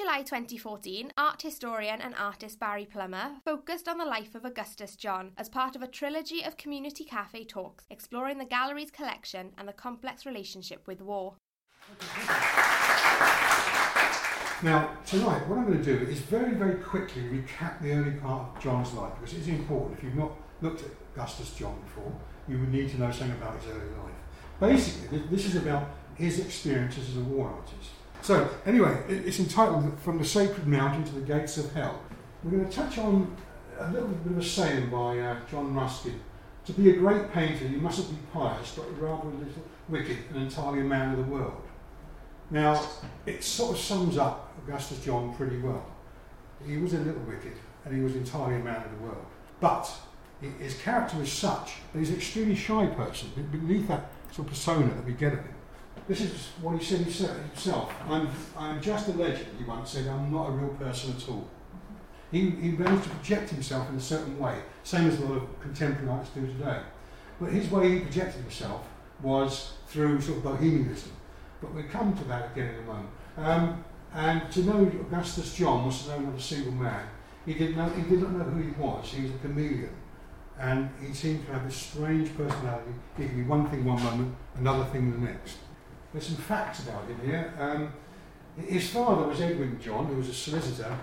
July 2014, art historian and artist Barry Plummer focused on the life of Augustus John as part of a trilogy of community cafe talks exploring the gallery's collection and the complex relationship with war. Now, tonight, what I'm going to do is very, very quickly recap the early part of John's life, because it's important. If you've not looked at Augustus John before, you would need to know something about his early life. Basically, this is about his experiences as a war artist. So, anyway, it's entitled From the Sacred Mountain to the Gates of Hell. We're going to touch on a little bit of a saying by John Ruskin. To be a great painter, you mustn't be pious, but rather a little wicked and entirely a man of the world. Now, it sort of sums up Augustus John pretty well. He was a little wicked, and he was entirely a man of the world. But his character is such that he's an extremely shy person, beneath that sort of persona that we get of him. This is what he said himself. I'm just a legend, he once said. I'm not a real person at all. He managed to project himself in a certain way, same as a lot of contemporary artists do today. But his way he projected himself was through sort of bohemianism. But we'll come to that again in a moment. And to know Augustus John was to know not a single man. He did not know who he was. He was a chameleon. And he seemed to have this strange personality. He could be one thing one moment, another thing the next. There's some facts about him here. His father was Edwin John, who was a solicitor.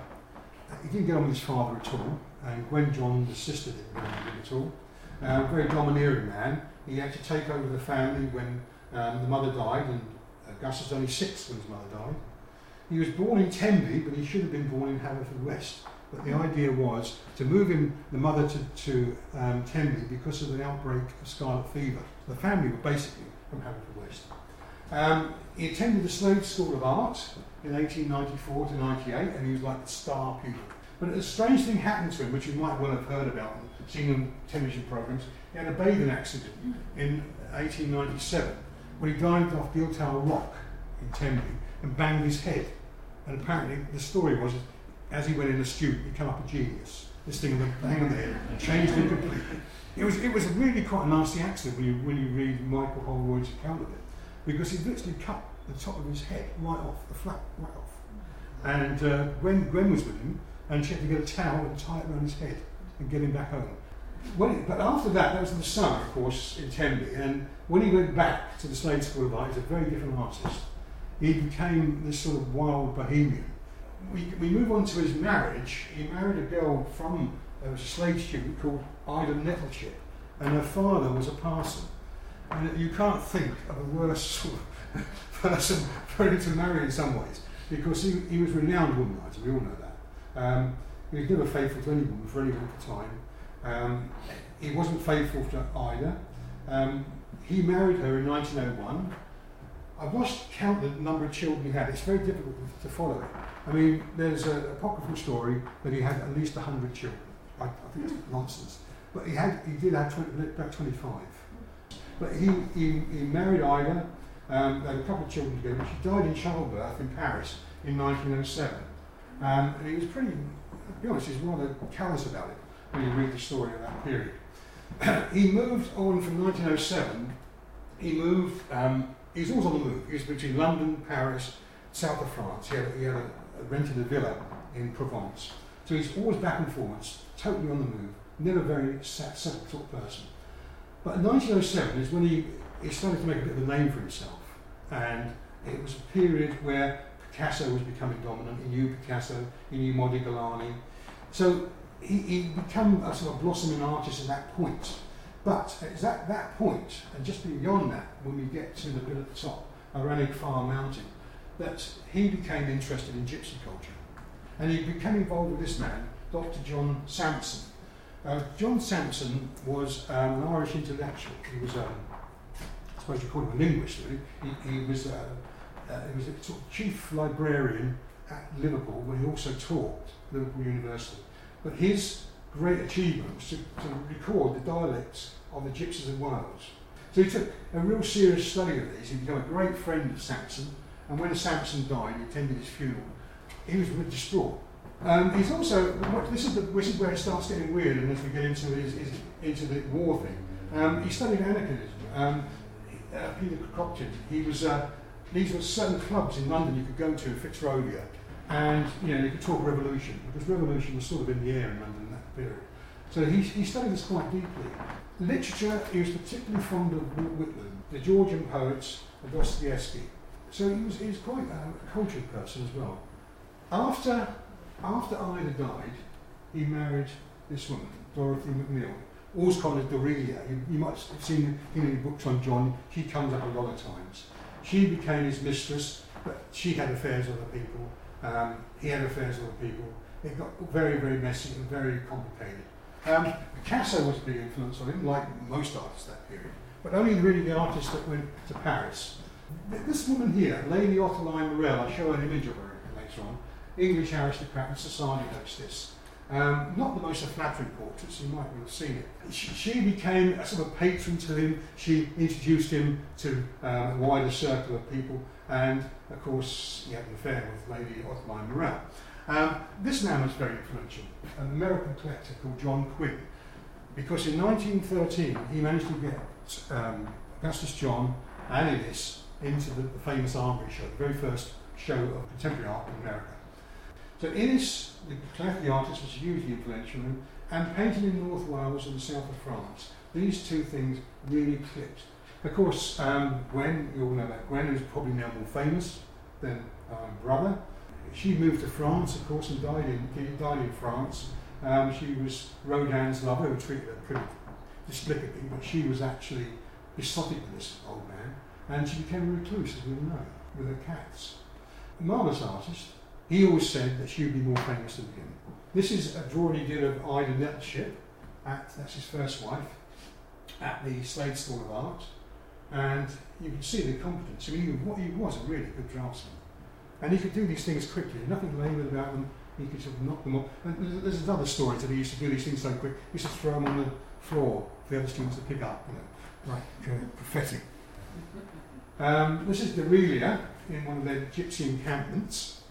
He didn't get on with his father at all. And Gwen John, the sister, didn't get on with him at all. A very domineering man. He had to take over the family when the mother died, and Augustus was only 6 when his mother died. He was born in Tenby, but he should have been born in Haverfordwest. But the idea was to move the mother to Tenby because of an outbreak of scarlet fever. The family were basically from Haverfordwest. He attended the Slade School of Art in 1894 to 98, and he was like the star pupil. But a strange thing happened to him, which you might well have heard about, seeing on television programs. He had a bathing accident in 1897, when he dived off Beal Tower Rock in Tempe and banged his head. And apparently the story was, as he went in as a student, he came up a genius. This thing with a bang on the head changed him completely. It was really quite a nasty accident when you read Michael Holroyd's account of it, because he literally cut the top of his head right off, the flap right off. And Gwen was with him, and she had to get a towel and tie it around his head and get him back home. But after that was in the summer, of course, in Tenby, and when he went back to the Slade School of Art, he was a very different artist. He became this sort of wild bohemian. We move on to his marriage. He married a girl from a Slade student called Ida Nettleship, and her father was a parson. And you can't think of a worse sort of person for him to marry in some ways, because he was a renowned womanizer, we all know that. He was never faithful to any woman for any length of time. He wasn't faithful to Ida. He married her in 1901. I've lost count of the number of children he had. It's very difficult to follow. I mean, there's an apocryphal story that he had at least 100 children. I think it's nonsense. But he did have about 25. But he married Ida. They had a couple of children together. But she died in childbirth in Paris in 1907. And he was pretty, to be honest, he was rather callous about it when you read the story of that period. He moved on from 1907. He was always on the move. He was between London, Paris, south of France. He rented a villa in Provence. So he's always back and forwards, totally on the move, never very settled sort of person. But in 1907 is when he started to make a bit of a name for himself. And it was a period where Picasso was becoming dominant. He knew Picasso, he knew Modigliani. So he became a sort of blossoming artist at that point. But it's at that point, and just beyond that, when we get to the bit at the top, Aranig Fawr Mountain, that he became interested in gypsy culture. And he became involved with this man, Dr. John Sampson. John Sampson was an Irish intellectual. He was, I suppose you call him a linguist, really. He was a sort of chief librarian at Liverpool, where he also taught at Liverpool University. But his great achievement was to record the dialects of the gypsies of Wales. So he took a real serious study of these. He became a great friend of Sampson, and when Sampson died, he attended his funeral. He was distraught. He's also, this is where it starts getting weird, and as we get into the war thing. He studied anarchism. Peter Kropotkin. These were certain clubs in London you could go to in Fitzrovia, And you could talk revolution, because revolution was sort of in the air in London in that period. So he studied this quite deeply. Literature, he was particularly fond of Walt Whitman, the Georgian poets, and Dostoevsky. So he was quite a cultured person as well. After Ida died, he married this woman, Dorothy McNeill, also called as Dorelia. You might have seen him in books on John. She comes up a lot of times. She became his mistress, but she had affairs with other people. He had affairs with other people. It got very, very messy and very complicated. Picasso was a big influence on him, like most artists that period, but only really the artists that went to Paris. This woman here, Lady Ottoline Morrell, I'll show an image of her later on, English aristocrat and society hostess. Not the most flattering portraits, you might have seen it. She became a sort of patron to him. She introduced him to a wider circle of people, and of course he had an affair with Lady Ottoline Morrell. This man was very influential, an American collector called John Quinn, because in 1913 he managed to get Augustus John and Innes into the famous Armory show, the very first show of contemporary art in America. So Innes, the artist, was hugely influential and painted in North Wales and the south of France. These two things really clicked. Of course, Gwen, you all know about Gwen, who's probably now more famous than her brother. She moved to France, of course, and died in France. She was Rodin's lover, who treated her pretty despicably, but she was actually besotted with this old man, and she became a recluse, as we all know, with her cats. A marvellous artist. He always said that she would be more famous than him. This is a drawing he did of Ida Nettleship, that's his first wife, at the Slade School of Art, and you can see the competence. I mean, he was a really good draftsman, and he could do these things quickly. Nothing laboured about them. He could sort of knock them off. And there's another story that he used to do these things so quick. He used to throw them on the floor for the other students to pick up. Right, prophetic. This is Dorelia in one of their gypsy encampments.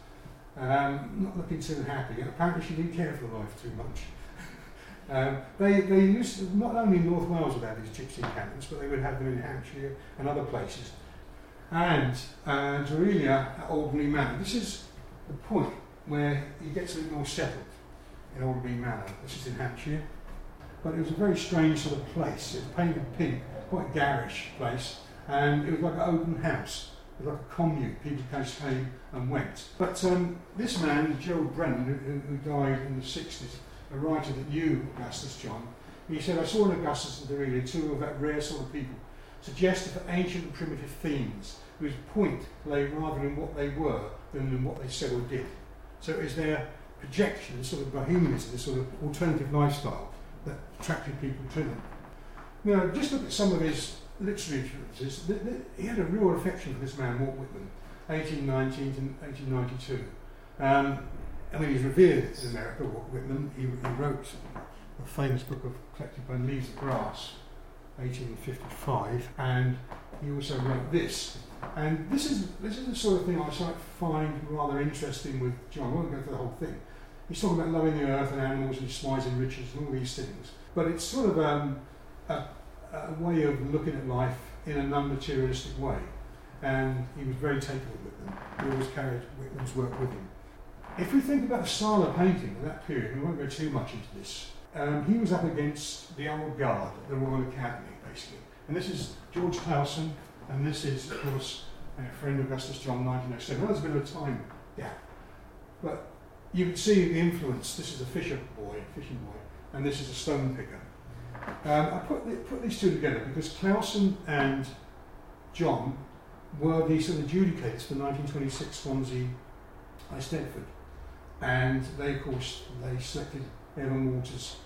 Not looking too happy. Apparently she didn't care for life too much. They used to, not only in North Wales would have these gypsy encampments, but they would have them in Hampshire and other places. And Dorelia at Alderney Manor. This is the point where he gets a little more settled in Alderney Manor. This is in Hampshire. But it was a very strange sort of place. It was painted pink, quite a garish place, and it was like an open house. It was like a commune. People just came and went. But this man, Gerald Brennan, who died in the 60s, a writer that knew Augustus John, he said, "I saw in Augustus and Dorelia two of that rare sort of people, suggestive of ancient and primitive themes, whose point lay rather in what they were than in what they said or did." So it was their projection, this sort of bohemianism, this sort of alternative lifestyle that attracted people to them. Now, just look at some of his literary influences. He had a real affection for this man, Walt Whitman, 1819 to 1892. He's revered in America, Walt Whitman. He wrote a famous book collected by Leaves of Grass, 1855, and he also wrote this. And this is the sort of thing I find rather interesting with John. I won't go through the whole thing. He's talking about loving the earth and animals and spies and riches and all these things. But it's sort of a way of looking at life in an unmaterialistic way. And he was very taken with Whitman. He always carried Whitman's work with him. If we think about the style of painting in that period, we won't go too much into this. He was up against the old guard at the Royal Academy, basically. And this is George Clausen, and this is, of course, our friend Augustus John, 1907. Well, there's a bit of a time gap. But you can see the influence. This is a fishing boy, and this is a stone picker. I put these two together because Clausen and John were the sort of adjudicators for 1926 Swansea at Stedford. And they, of course, selected Evan Waters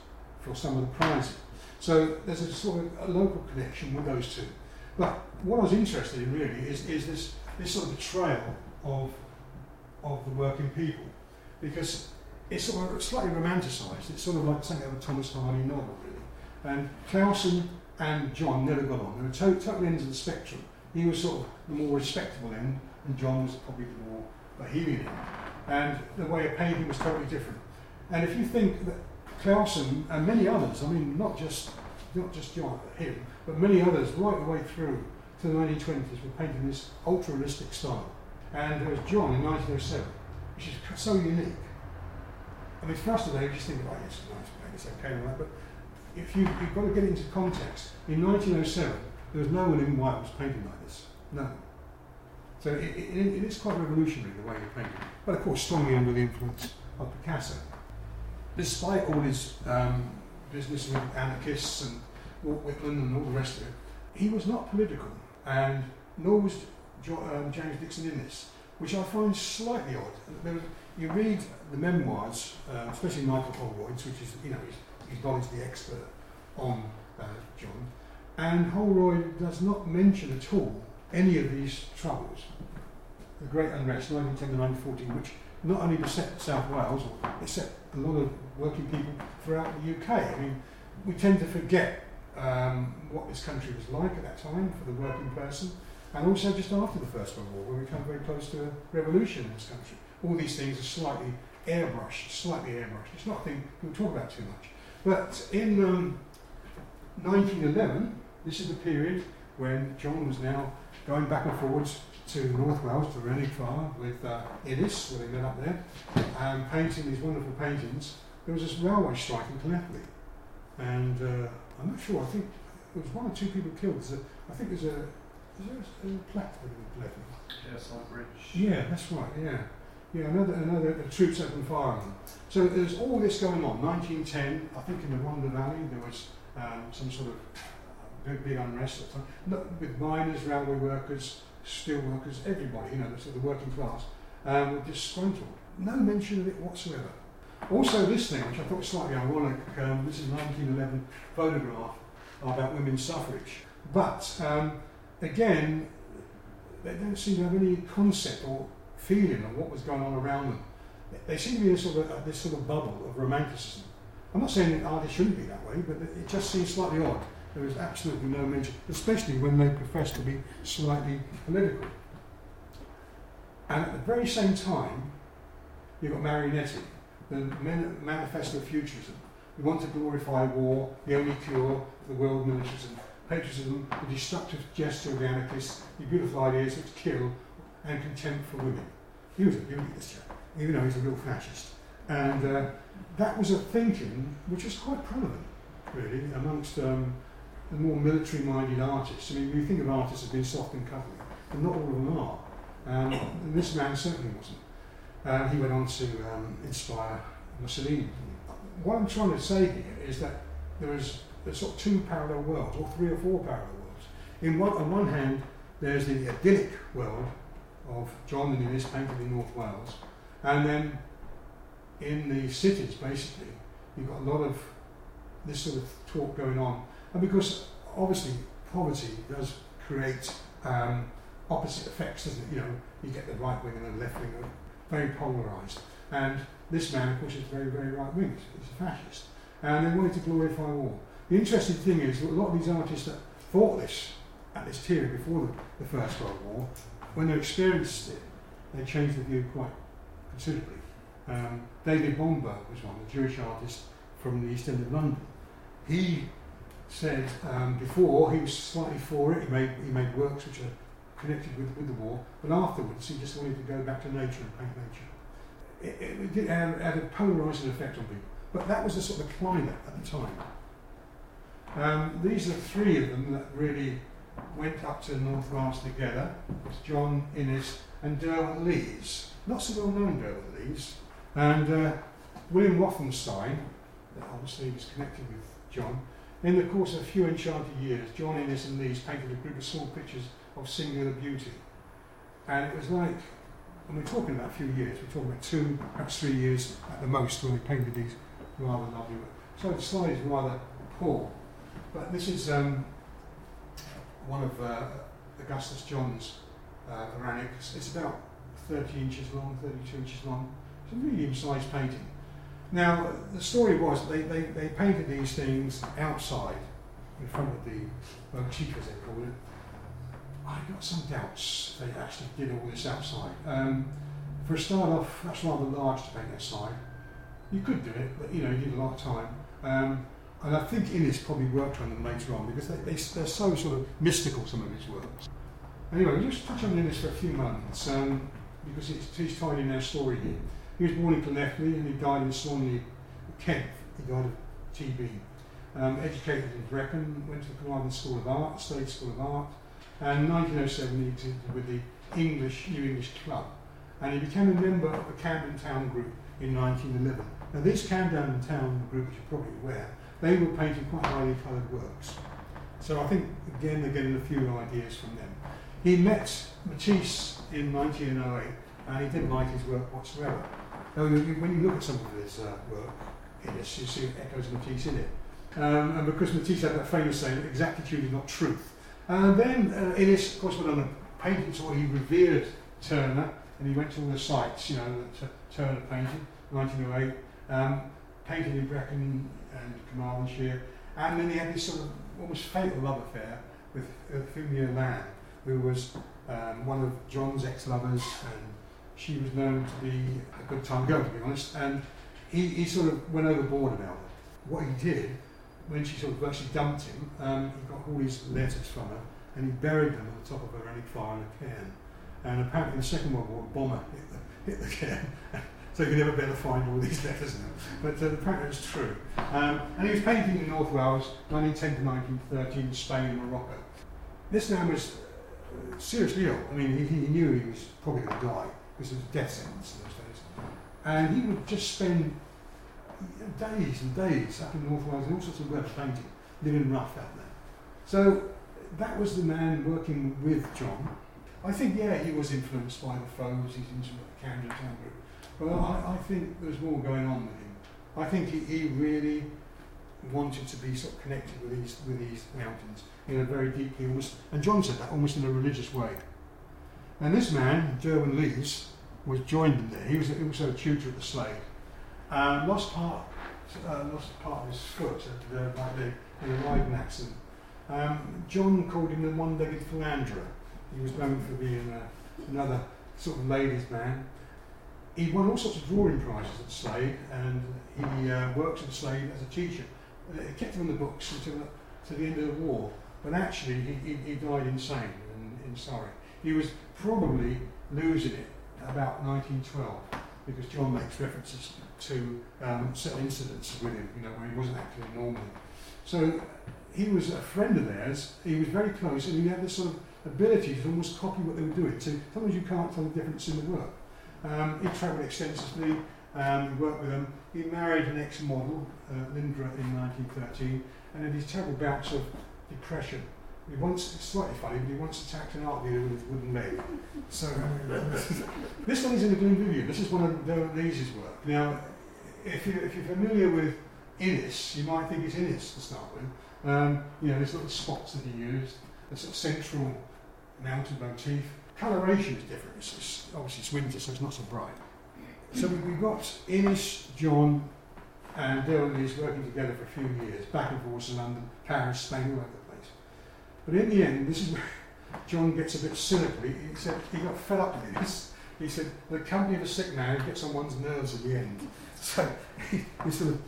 for some of the prizes. So there's a sort of a local connection with those two. But what I was interested in really is this sort of betrayal of the working people, because it's sort of slightly romanticised. It's sort of like something out of a Thomas Hardy novel, really. And Clausen and John never got on. They were total ends of the spectrum. He was sort of the more respectable end, and John was probably the more bohemian end. And the way of painting was totally different. And if you think that Clausen and many others, I mean, not just John, him, but many others right the way through to the 1920s were painting this ultra-realistic style. And there was John in 1907 which is so unique. I mean, for us today, we just think about it's a nice plane, it's okay and all that, but if you've got to get into context, in 1907, there was no one in Wales painting like this, no. So it is quite revolutionary, the way you're painting, but of course strongly under the influence of Picasso. Despite all his business with anarchists and Walt Whitman and all the rest of it, he was not political, and nor was James Dixon Innes, which I find slightly odd. You read the memoirs, especially Michael Holroyd's, which is, you know, he's Dolly's the expert on John, and Holroyd does not mention at all any of these troubles. The Great Unrest, 1910 to 1914, which not only beset South Wales, it set a lot of working people throughout the UK. I mean, we tend to forget what this country was like at that time for the working person, and also just after the First World War, where we come very close to a revolution in this country. All these things are slightly airbrushed. It's not a thing we talk about too much. But in 1911, this is the period when John was now going back and forwards to North Wales, to Aranig Fawr, with Innes, where they met up there, painting these wonderful paintings. There was this railway strike in Cynfelin, and I'm not sure, I think there was one or two people killed. Is there a platform in Cynfelin? Yes, on bridge. Yeah, that's right, yeah. Yeah, the troops opened fire on them. So there's all this going on. 1910, I think in the Rhondda Valley, there was some sort of big unrest at the time. With miners, railway workers, steel workers, everybody, you know, sort of the working class, disgruntled. No mention of it whatsoever. Also this thing, which I thought was slightly ironic, this is a 1911 photograph about women's suffrage. But, again, they don't seem to have any concept or feeling of what was going on around them. They seem to be this sort of bubble of romanticism. I'm not saying that artists shouldn't be that way, but it just seems slightly odd. There is absolutely no mention, especially when they profess to be slightly political. And at the very same time, you've got Marinetti, the manifesto of futurism. We want to glorify war, the only cure for the world militarism, patriotism, the destructive gesture of the anarchists, the beautiful ideas that kill, and contempt for women. He was a beauty, this chap, even though he's a real fascist. And that was a thinking which was quite prevalent, really, amongst the more military-minded artists. I mean, we think of artists as being soft and cuddly, but not all of them are. And this man certainly wasn't. He went on to inspire Mussolini. What I'm trying to say here is that there is sort of two parallel worlds, or three or four parallel worlds. On one hand, there's the idyllic world of John and Innes painted in North Wales, and then in the cities, basically, you've got a lot of this sort of talk going on. And because obviously poverty does create opposite effects, doesn't it? You know, you get the right wing and the left wing are very polarised. And this man, of course, is very, very right wing, he's a fascist. And they wanted to glorify war. The interesting thing is that a lot of these artists that thought this at this period before the First World War, when they experienced it, they changed the view quite considerably. David Bomberg was one, a Jewish artist from the East End of London. He said before he was slightly for it, he made works which are connected with the war, but afterwards he just wanted to go back to nature and paint nature. It did had a polarising effect on people, but that was the sort of climate at the time. These are three of them that really went up to North Wales together. It's John, Innes and Derwent Lees. Lots of well-known Derwent Lees. And William Rothenstein, obviously was connected with John. In the course of a few enchanted years, John, Innes and Lees painted a group of small pictures of singular beauty. And it was like, and we're talking about a few years, we're talking about 2, perhaps 3 years at the most when they painted these rather lovely work. So the slide is rather poor. But this is one of Augustus John's Aranig. It's about 30 inches long, 32 inches long. It's a medium-sized painting. Now, the story was they painted these things outside, in front of the chica, as they called it. I got some doubts they actually did all this outside. For a start off, that's rather large to paint outside. You could do it, but you need a lot of time. And I think Innes probably worked on them later on because they're so sort of mystical, some of his works. Anyway, we'll just touch on Innes for a few moments. because it's tied in our story here. He was born in Clonefley and he died in Swanley, Kent. He died of TB. Educated in Brecon, went to the Carmarthen School of Art, the Slade School of Art, and in 1907 he exhibited with the New English Club. And he became a member of the Camden Town Group in 1911. Now this Camden Town Group, as you're probably aware, they were painting quite highly coloured works. So I think, again, they're getting a few ideas from them. He met Matisse in 1908, and he didn't like his work whatsoever. Now, when you look at some of his work, you see it echoes Matisse in it. And because Matisse had that famous saying, exactitude is not truth. And then Innes, of course, went on a painting tour. He revered Turner, and he went to all the sites, you know, that Turner painted, 1908, painted in Brecon and Carmarthenshire. And then he had this sort of almost fatal love affair with Euphemia Lamb, who was one of John's ex-lovers, and she was known to be a good time girl, to be honest. And he sort of went overboard about her. What he did, when she sort of virtually dumped him, he got all his letters from her, and he buried them on the top of Aranig Fawr in a cairn. And apparently in the Second World War, a bomber hit the cairn. So you can never better find all these letters now. But the practice is true. And he was painting in North Wales, 1910 to 1913, Spain and Morocco. This man was seriously ill. I mean, he knew he was probably going to die, because it was a death sentence in those days. And he would just spend days and days up in North Wales in all sorts of weather painting, living rough out there. So that was the man working with John. I think, yeah, he was influenced by the Fawrs, he's influenced by the Camden Town Group. Well, I think there's more going on with him. I think he really wanted to be sort of connected with these mountains in a very deeply, almost, and John said that, almost in a religious way. And this man, Derwent Lees, was joined in there. He was also a tutor at the Slade. Lost part of his foot in a riding accident. John called him the one-legged philanderer. He was known for being another sort of ladies' man. He won all sorts of drawing prizes at Slade, and he worked at Slade as a teacher. It kept him in the books until the end of the war, but actually he died insane in Surrey. He was probably losing it about 1912, because John makes references to certain incidents with him, you know, where he wasn't acting normally. So he was a friend of theirs, he was very close, and he had this sort of ability to almost copy what they were doing. So sometimes you can't tell the difference in the work. He travelled extensively, worked with them. He married an ex-model, Lindra, in 1913, and had these terrible bouts of depression. He once, it's slightly funny, but he once attacked an art dealer with a wooden leg. So, this one is in the Glenvivian. This is one of Lees's work. Now, if you're familiar with Innes, you might think it's Innes to start with. You know, there's little spots that he used, the sort of central mountain motif. Coloration is different. Obviously it's winter, so it's not so bright. So we've got Innes, John, and Derwent Lees working together for a few years, back and forth to London, Paris, Spain, all over the place. But in the end, this is where John gets a bit cynical. He said he got fed up with this. He said the company of a sick man gets on one's nerves at the end. So he sort of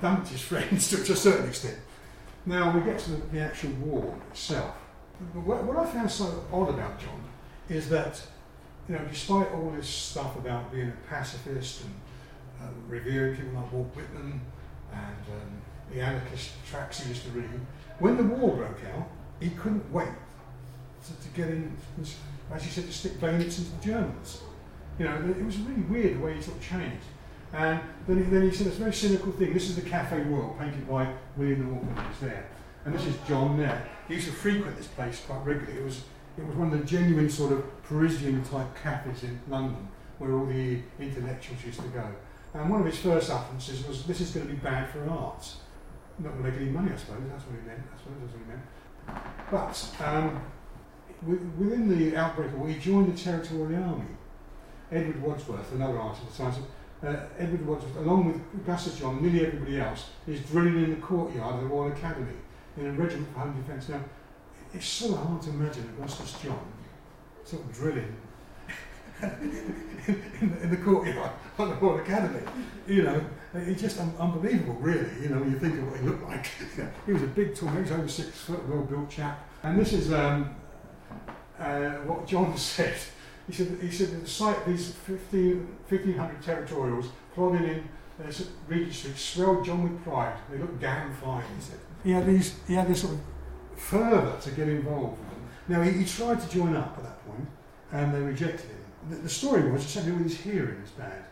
dumped his friends to a certain extent. Now we get to the actual war itself. But what I found so odd about John is that, you know, despite all this stuff about being a pacifist and revering people like Walt Whitman and the anarchist tracts he used to read, when the war broke out, he couldn't wait to get in, as he said, to stick bayonets into the Germans. You know, it was really weird the way he sort of changed. And then he said this very cynical thing, this is the Cafe Royal, painted by William Orphan, who's there. And this is John there. He used to frequent this place quite regularly. It was one of the genuine sort of Parisian-type cafes in London, where all the intellectuals used to go. And one of his first utterances was, this is going to be bad for art. Not going to make any money, I suppose, that's what he meant. But within the outbreak of war, he joined the Territorial Army. Edward Wadsworth, another artist at the time, Edward Wadsworth, along with Augustus John, nearly everybody else, is drilling in the courtyard of the Royal Academy in a regiment for home defence. Now, it's so hard to imagine Augustus John sort of drilling in the courtyard on the Royal Academy. You know, it's just unbelievable, really. You know, when you think of what he looked like. He was a big, tall, he was over 6 foot, well-built chap. And this is what John said He said that the sight of these 1,500 territorials plodded in Regent Street swelled John with pride. They looked damn fine, he said. He had this sort of fervour to get involved with them. Now, he tried to join up at that point, and they rejected him. The story was something with his hearing was bad.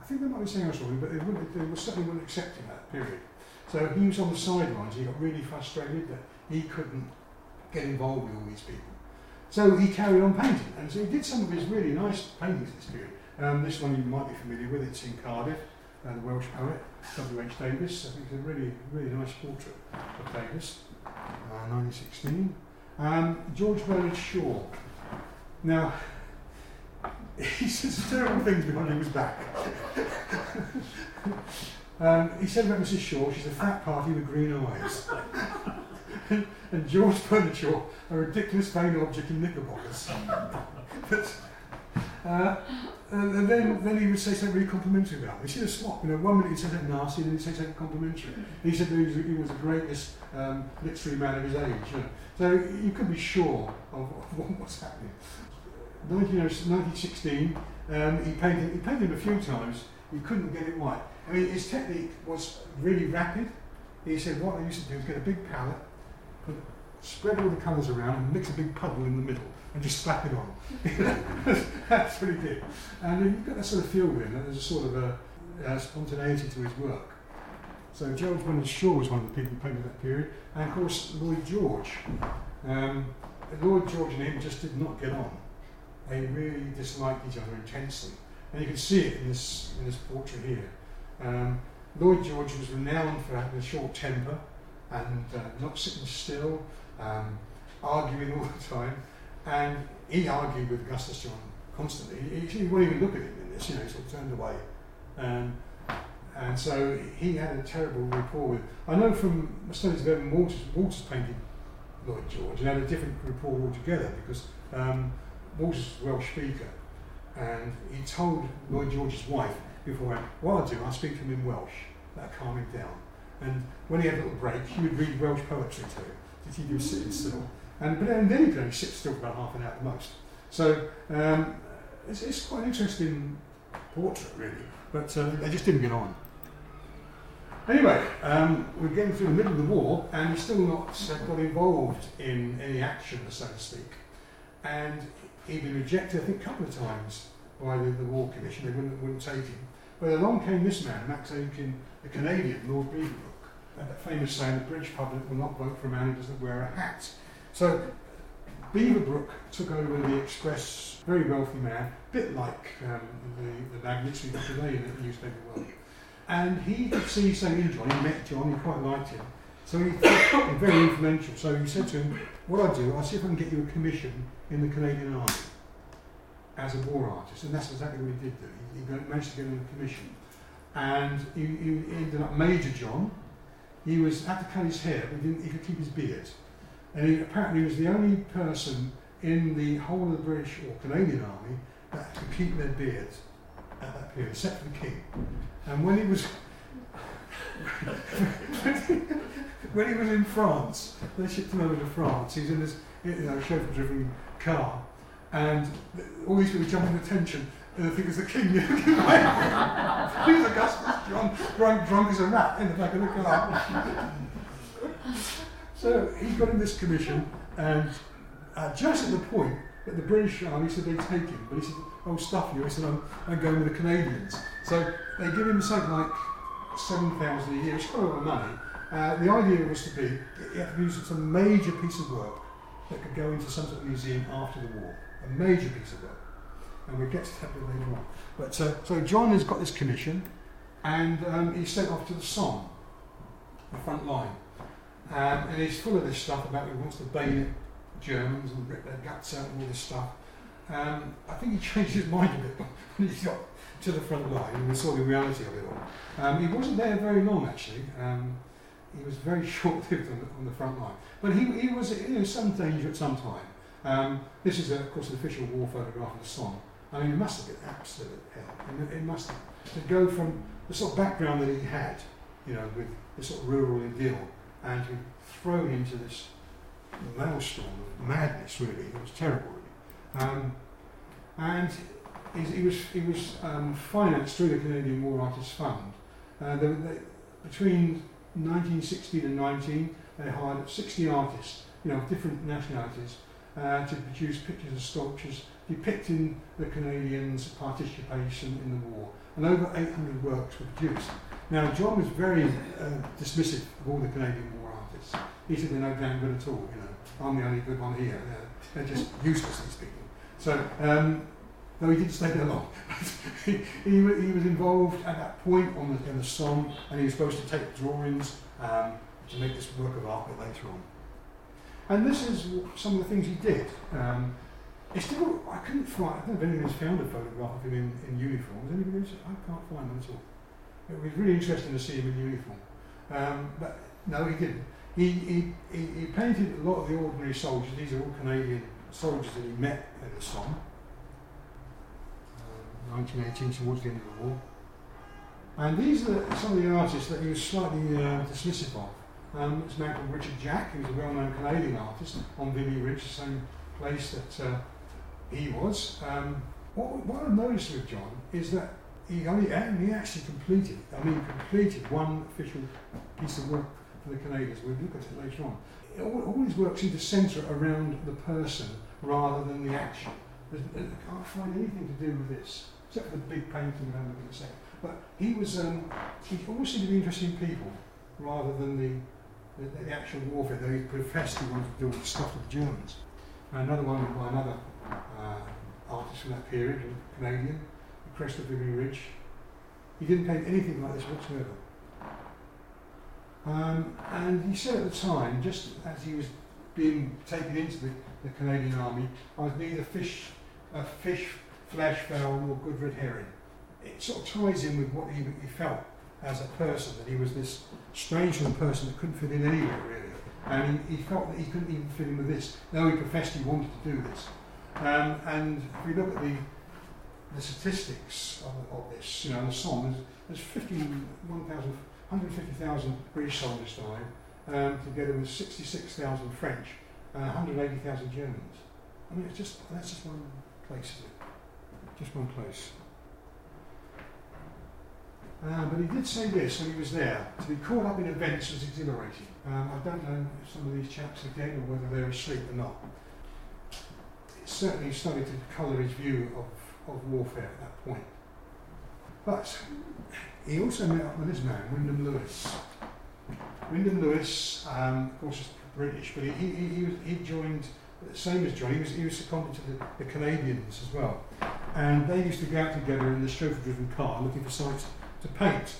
I think they might be saying or something, but they certainly wouldn't accept him at that period. So he was on the sidelines. He got really frustrated that he couldn't get involved with all these people. So he carried on painting, and so he did some of his really nice paintings this period. This one you might be familiar with. It's in Cardiff, the Welsh poet W.H. Davis. I think it's a really, really nice portrait of Davis, 1916. George Bernard Shaw. Now, he says terrible things behind his back. He said about Mrs. Shaw, she's a fat party with green eyes. And George Bernard Shaw, a ridiculous vain object in knickerbockers. But, and then he would say something really complimentary about him. He's a slop. You know, one minute he'd say something nasty, then he'd say something complimentary. And he said that he was the greatest literary man of his age. You know. So you could be sure of what was happening. 1916, he painted him a few times. He couldn't get it right. I mean, his technique was really rapid. He said what I used to do is get a big palette, spread all the colours around and mix a big puddle in the middle and just slap it on. That's what he did. And you've got that sort of feel with him. There's a sort of a spontaneity to his work. So George Bernard Shaw was one of the people who painted that period. And of course, Lloyd George. Lloyd George and him just did not get on. They really disliked each other intensely. And you can see it in this portrait here. Lloyd George was renowned for having a short temper and not sitting still, arguing all the time. And he argued with Augustus John constantly. He wouldn't even look at him in this, you know, sort of turned away. And so he had a terrible rapport with... I know from studies of Evan Walters painted Lloyd George and had a different rapport altogether because Walters was a Welsh speaker. And he told Lloyd George's wife before, what I do, I speak to him in Welsh. That'll calm him down. And when he had a little break, he would read Welsh poetry to him. He was sitting still. But then he could only sit still for about half an hour at most. So it's quite an interesting portrait, really. But they just didn't get on. Anyway, we're getting through the middle of the war, and he's still not got involved in any action, so to speak. And he'd been rejected, I think, a couple of times by the War Commission. They wouldn't take him. But along came this man, Max Aitken, the Canadian, Lord Beaverbrook. And that famous saying, the British public will not vote for a man who doesn't wear a hat. So Beaverbrook took over the Express, very wealthy man, a bit like the magnates who are today in the newspaper world. And he could see St. John, he met John, he quite liked him. So he was very influential. So he said to him, what I do, I'll see if I can get you a commission in the Canadian Army as a war artist. And that's exactly what he did do. He managed to get him a commission. And he ended up Major John. He had to cut his hair, but he could keep his beard. And he apparently was the only person in the whole of the British or Canadian army that could keep their beards at that period, except for the king. And when he was in France, they shipped him over to France. He's in this chauffeur-driven car, and all these people jumping at attention. And I think it was the king. He was Augustus John, drunk as a rat in the back of the car. So he got in this commission, and just at the point that the British army said they'd take him, but he said, "Oh, stuff you!" He said, "I'm going with the Canadians." So they give him something like 7,000 a year, which is quite a lot of money. The idea was to be that he had to use some major piece of work that could go into some sort of museum after the war, a major piece of work. And we'll get to that bit later on. But so John has got this commission, and he's sent off to the Somme, the front line. And he's full of this stuff about he wants to bayonet Germans and rip their guts out and all this stuff. I think he changed his mind a bit when he got to the front line and we saw the reality of it all. He wasn't there very long, actually. He was very short-lived on the front line. But he was in some danger at some time. This is, of course, an official war photograph of the Somme. I mean, it must have been absolute hell. It must have. To go from the sort of background that he had, you know, with this sort of rural idyll, and to be thrown into this maelstrom of madness, really. It was terrible, really. and he was financed through the Canadian War Artists Fund. Between 1916 and 19, they hired 60 artists, of different nationalities, to produce pictures and sculptures depicting the Canadians' participation in the war. And over 800 works were produced. Now, John was very dismissive of all the Canadian war artists. He said, they're no damn good at all, I'm the only good one here. They're just useless, these people. So, though he didn't stay there long. he was involved at that point in the song, and he was supposed to take drawings to make this work of art later on. And this is some of the things he did. It's difficult, I don't know if anyone's found a photograph of him in uniform. Has anybody noticed? I can't find one at all. It was really interesting to see him in uniform. But no, he didn't. He painted a lot of the ordinary soldiers. These are all Canadian soldiers that he met in the Somme, 1918, towards the end of the war. And these are some of the artists that he was slightly dismissive of. It's a man called Richard Jack, who's a well-known Canadian artist on Vimy Ridge, the same place that he was. What I noticed with John is that he actually completed one official piece of work for the Canadians. We'll look at it later on. All his works seem to centre around the person rather than the action. I can't find anything to do with this, except for the big painting that I'm looking at second. But he always seemed to be interested in people rather than the actual warfare, though he professed he wanted to do all the stuff with the Germans. And another one by another artist from that period, a Canadian, the crest of Vimy Ridge. He didn't paint anything like this whatsoever. And he said at the time, just as he was being taken into the Canadian Army, I was neither a fish, flesh, fowl, nor good red herring. It sort of ties in with what he felt as a person, that he was this strange little person that couldn't fit in anywhere, really. And he felt that he couldn't even fit in with this, though he professed he wanted to do this. And if we look at the statistics of this, the Somme, there's 150,000 British soldiers died, together with 66,000 French, 180,000 Germans. I mean, that's just one place, isn't it? Just one place. But he did say this when he was there: to be caught up in events was exhilarating. I don't know if some of these chaps are dead or whether they're asleep or not. It certainly started to colour his view of warfare at that point. But he also met up with this man, Wyndham Lewis. Wyndham Lewis, of course, is British, but he joined, same as John, he was seconded to the Canadians as well. And they used to go out together in the chauffeur-driven car looking for sites to paint.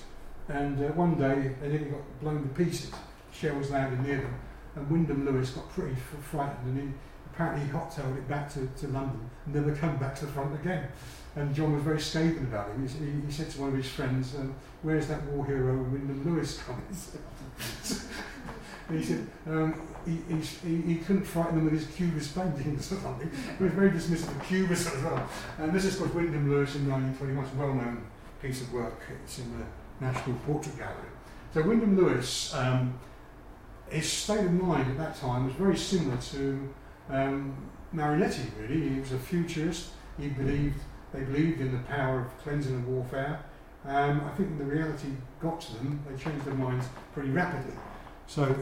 And one day, they nearly got blown to pieces. Shells landed near them, and Wyndham Lewis got pretty frightened, and apparently he hot-tailed it back to London and never come back to the front again. And John was very scathing about him. He said to one of his friends, where's that war hero Wyndham Lewis coming? And he said he couldn't frighten them with his Cubist paintings or something. He was very dismissive of Cubists as well. And this is called Wyndham Lewis in 1921. It's a well-known piece of work. It's in the National Portrait Gallery. So Wyndham Lewis, his state of mind at that time was very similar to Marinetti, really. He was a futurist. They believed in the power of cleansing and warfare. I think when the reality got to them, they changed their minds pretty rapidly. So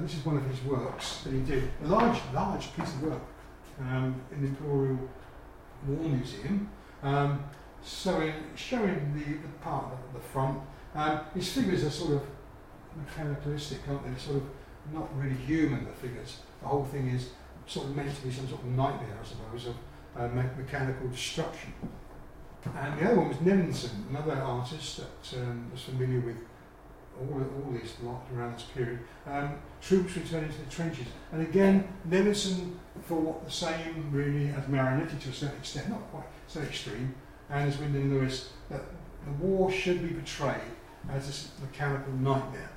this is one of his works that he did. A large piece of work in the Imperial War Museum, showing the part at the front. His figures are sort of mechanicalistic, aren't they? They're sort of not really human, the figures. The whole thing is sort of meant to be some sort of nightmare, I suppose, of mechanical destruction. And the other one was Nevinson, another artist that was familiar with all these lot around this period. Troops returning to the trenches. And again, Nevinson thought the same really as Marinetti to a certain extent, not quite so extreme, and as Wyndham Lewis, that the war should be portrayed as this mechanical nightmare,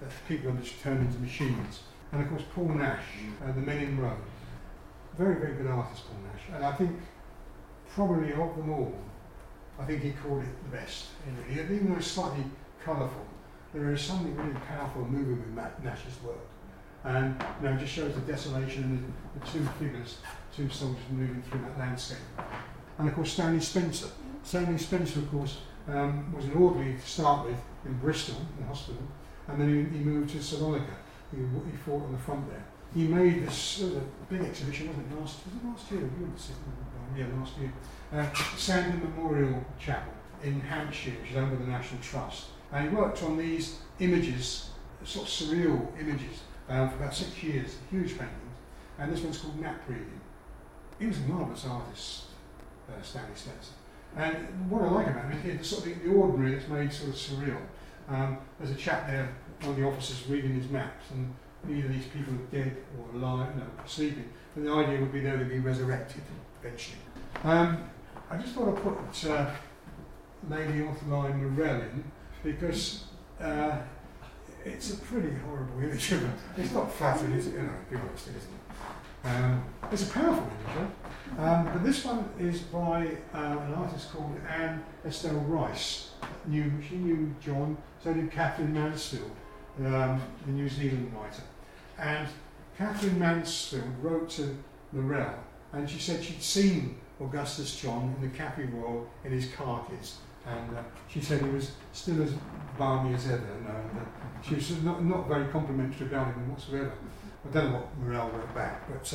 that people are just turned into machines. And of course, Paul Nash, the Men in Row. Very, very good artist, Paul Nash. And I think, probably of them all, I think he called it the best. Even though it's slightly colourful, there is something really powerful and moving with Nash's work. And it just shows the desolation and the two figures, two soldiers moving through that landscape. and of course Stanley Spencer. Stanley Spencer, of course, was an orderly to start with in Bristol, in the hospital, and then he moved to Salonika. He fought on the front there. He made this big exhibition, wasn't it? Was it last year? Yeah, last year. Sandon Memorial Chapel in Hampshire, which is owned by the National Trust. And he worked on these images, sort of surreal images, for about 6 years, huge paintings. And this one's called Map Reading. He was a marvellous artist, Stanley Spencer. And what I like about him is sort of the ordinary that's made sort of surreal. There's a chap there, one of the officers, reading his maps, and either these people are dead or alive, no, sleeping. And the idea would be they would be resurrected eventually. I just thought I'd put Lady Ottoline Morrell in, because it's a pretty horrible image. It's not flattering, is it? You know, to be honest, it isn't. It's a powerful image, though. But this one is by an artist called Anne Estelle Rice. She knew John, so did Catherine Mansfield, the New Zealand writer. And Catherine Mansfield wrote to Morrell, and she said she'd seen Augustus John in the Café Royal in his khakis, and she said he was still as balmy as ever. She was not very complimentary about him whatsoever. I don't know what Morrell wrote back, but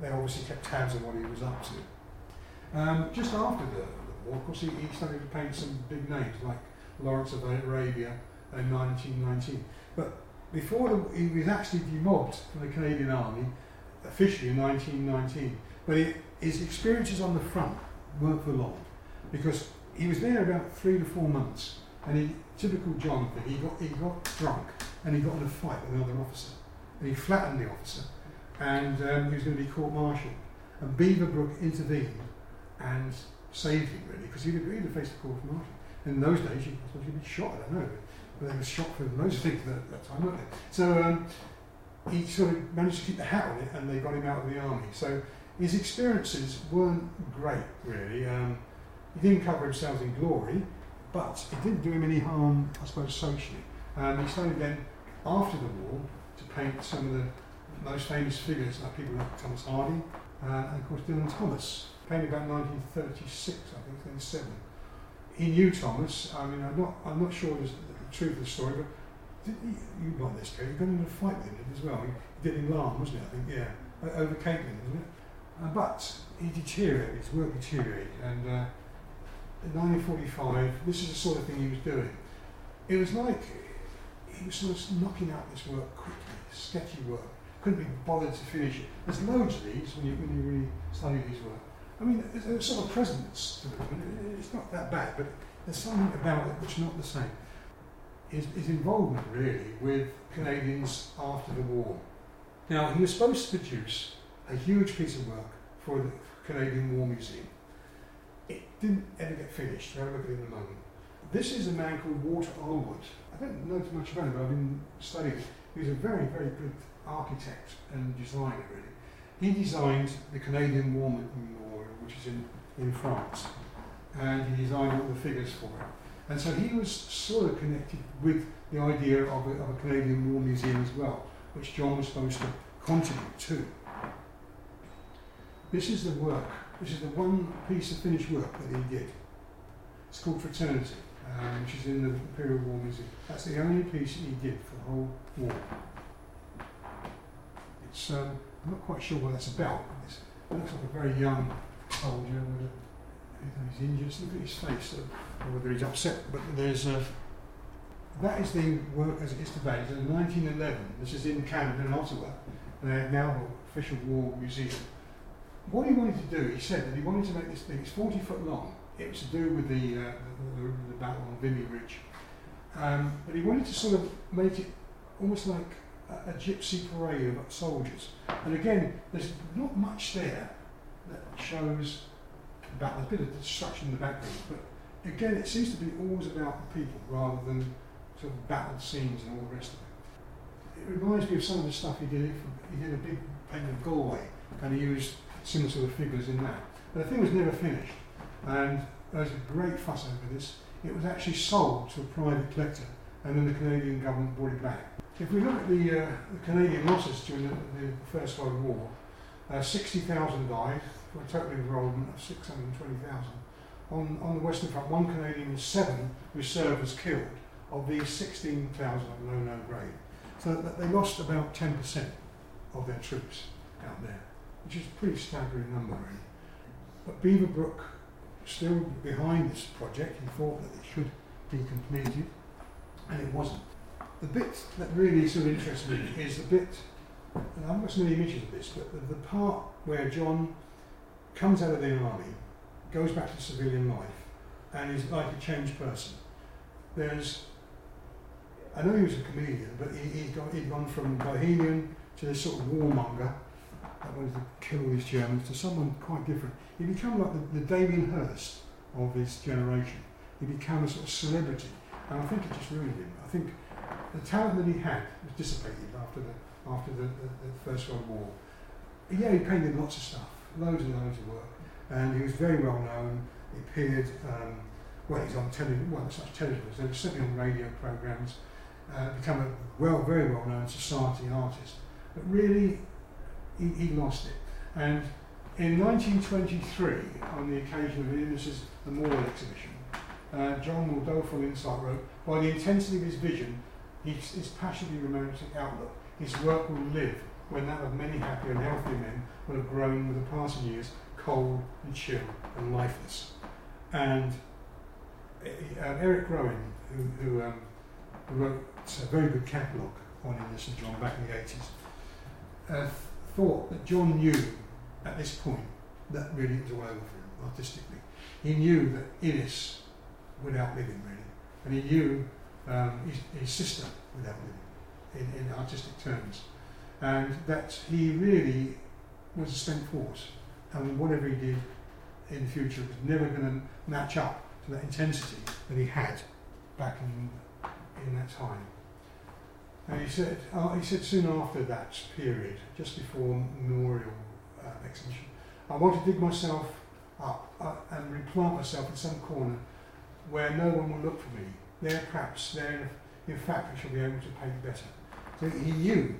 they obviously kept tabs on what he was up to. Just after the war, of course, he started to paint some big names like Lawrence of Arabia in 1919. But before he was actually demobbed from the Canadian Army officially in 1919. But his experiences on the front weren't for long, because he was there about 3 to 4 months, and typical John thing, he got drunk and he got in a fight with another officer, and he flattened the officer, and he was going to be court-martialed. And Beaverbrook intervened and saved him, really, because he'd have faced a court-martial. In those days, he'd been shot, I don't know, but they were shot for loads of things at that time, weren't they? So he sort of managed to keep the hat on it, and they got him out of the army. So his experiences weren't great, really. He didn't cover himself in glory, but it didn't do him any harm, I suppose, socially. He started then, after the war, to paint some of the most famous figures, like people like Thomas Hardy, and of course Dylan Thomas, painted about 1936, I think, 37. He knew Thomas. I mean, I'm not sure the truth of the story, but you might this guy, he got into a fight with him as well. He did in Larne, wasn't it, I think, yeah, over Caitlin, wasn't it? But he deteriorated, his work deteriorated, and in 1945, this is the sort of thing he was doing. It was like he was sort of knocking out this work quickly, sketchy work, couldn't be bothered to finish it. There's loads of these when you really study his work. I mean, there's sort of presence to them, it's not that bad, but there's something about it which is not the same. His involvement, really, with Canadians after the war. Now, he was supposed to produce a huge piece of work for the Canadian War Museum. It didn't ever get finished. We'll have a look at it in a moment. This is a man called Walter Allwood. I don't know too much about him, but I've been studying him. He was a very, very good architect and designer, really. He designed the Canadian War Memorial, which is in France, and he designed all the figures for it. And so he was sort of connected with the idea of a Canadian War Museum as well, which John was supposed to contribute to. This is the work, this is the one piece of finished work that he did. It's called Fraternity, which is in the Imperial War Museum. That's the only piece he did for the whole war. It's, I'm not quite sure what that's about. It looks like a very young soldier, whether he's injured, look at his face, or whether he's upset. But that is the work as it is today. It's in 1911, this is in Camden, in Ottawa, and they have now an official war museum. What he wanted to do, he said that he wanted to make this thing, it's 40 foot long. It was to do with the battle on Vimy Ridge. But he wanted to sort of make it almost like a gypsy parade of soldiers. And again, there's not much there that shows the battle. There's a bit of destruction in the background, but again, it seems to be always about the people rather than sort of battle scenes and all the rest of it. It reminds me of some of the stuff he did. He did a big painting of Galway, and he used similar sort of figures in that. But the thing was never finished, and there was a great fuss over this. It was actually sold to a private collector, and then the Canadian government brought it back. If we look at the Canadian losses during the First World War, 60,000 died, for a total enrolment of 620,000. On the Western Front, one Canadian and seven reservists killed. Of these 16,000 of low grade. So that they lost about 10% of their troops out there, which is a pretty staggering number, really. But Beaverbrook, still behind this project, he thought that it should be completed, and it wasn't. The bit that really sort of interests me is the bit, and I haven't got so many images of this, but the part where John comes out of the army, goes back to civilian life, and is like a changed person. I know he was a comedian, but he'd gone from Bohemian to this sort of warmonger that wanted to kill these Germans to someone quite different. He became like the Damien Hirst of his generation. He became a sort of celebrity, and I think it just ruined him. I think the talent that he had was dissipated after the First World War. Yeah, he painted lots of stuff, loads and loads of work, and he was very well known. He appeared. Well, he's on television, well, such television, they've sent me on radio programs, become a very well known society artist. But really, he lost it. And in 1923, on the occasion of Innes's Memorial Exhibition, John with doleful insight wrote, by the intensity of his vision, his passionately romantic outlook, his work will live when that of many happy and healthy men will have grown with the passing years, cold and chill and lifeless. And Eric Rowan, who wrote a very good catalogue on Innes and John back in the 80s, thought that John knew at this point that really it was all over for him artistically. He knew that Innes would outlive him, really, and he knew his sister would outlive him in artistic terms, and that he really was a spent force, and whatever he did in the future was never going to match up that intensity that he had back in that time. And he said soon after that period, just before Memorial Exhibition, I want to dig myself up and replant myself in some corner where no one will look for me. There, in fact, I shall be able to paint better. So he knew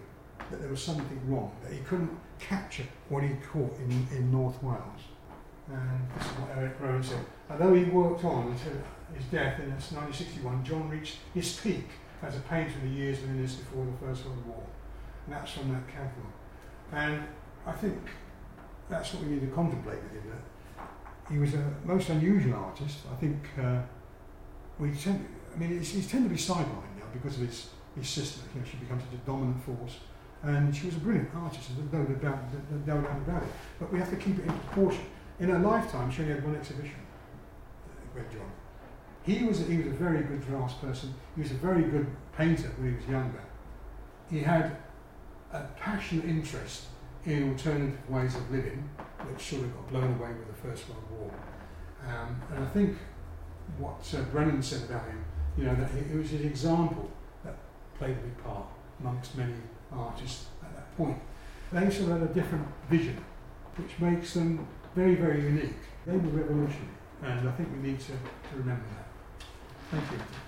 that there was something wrong, that he couldn't capture what he caught in North Wales. And this is what Eric Rowan said. Although he worked on until his death in 1961, John reached his peak as a painter in the years of Innes before the First World War. And that's from that catalog. And I think that's what we need to contemplate with him. That he was a most unusual artist. I think he's tend to be sidelined now because of his sister. You know, she becomes such a dominant force. And she was a brilliant artist, there's no doubt about it. But we have to keep it in proportion. In her lifetime, she only had one exhibition, Gwen John. He was a very good draftsperson. He was a very good painter when he was younger. He had a passionate interest in alternative ways of living, which sort of got blown away with the First World War. And I think what Brennan said about him, you know, that it was his example that played a big part amongst many artists at that point. They sort of had a different vision, which makes them very, very unique. They were revolutionary, and I think we need to remember that. Thank you.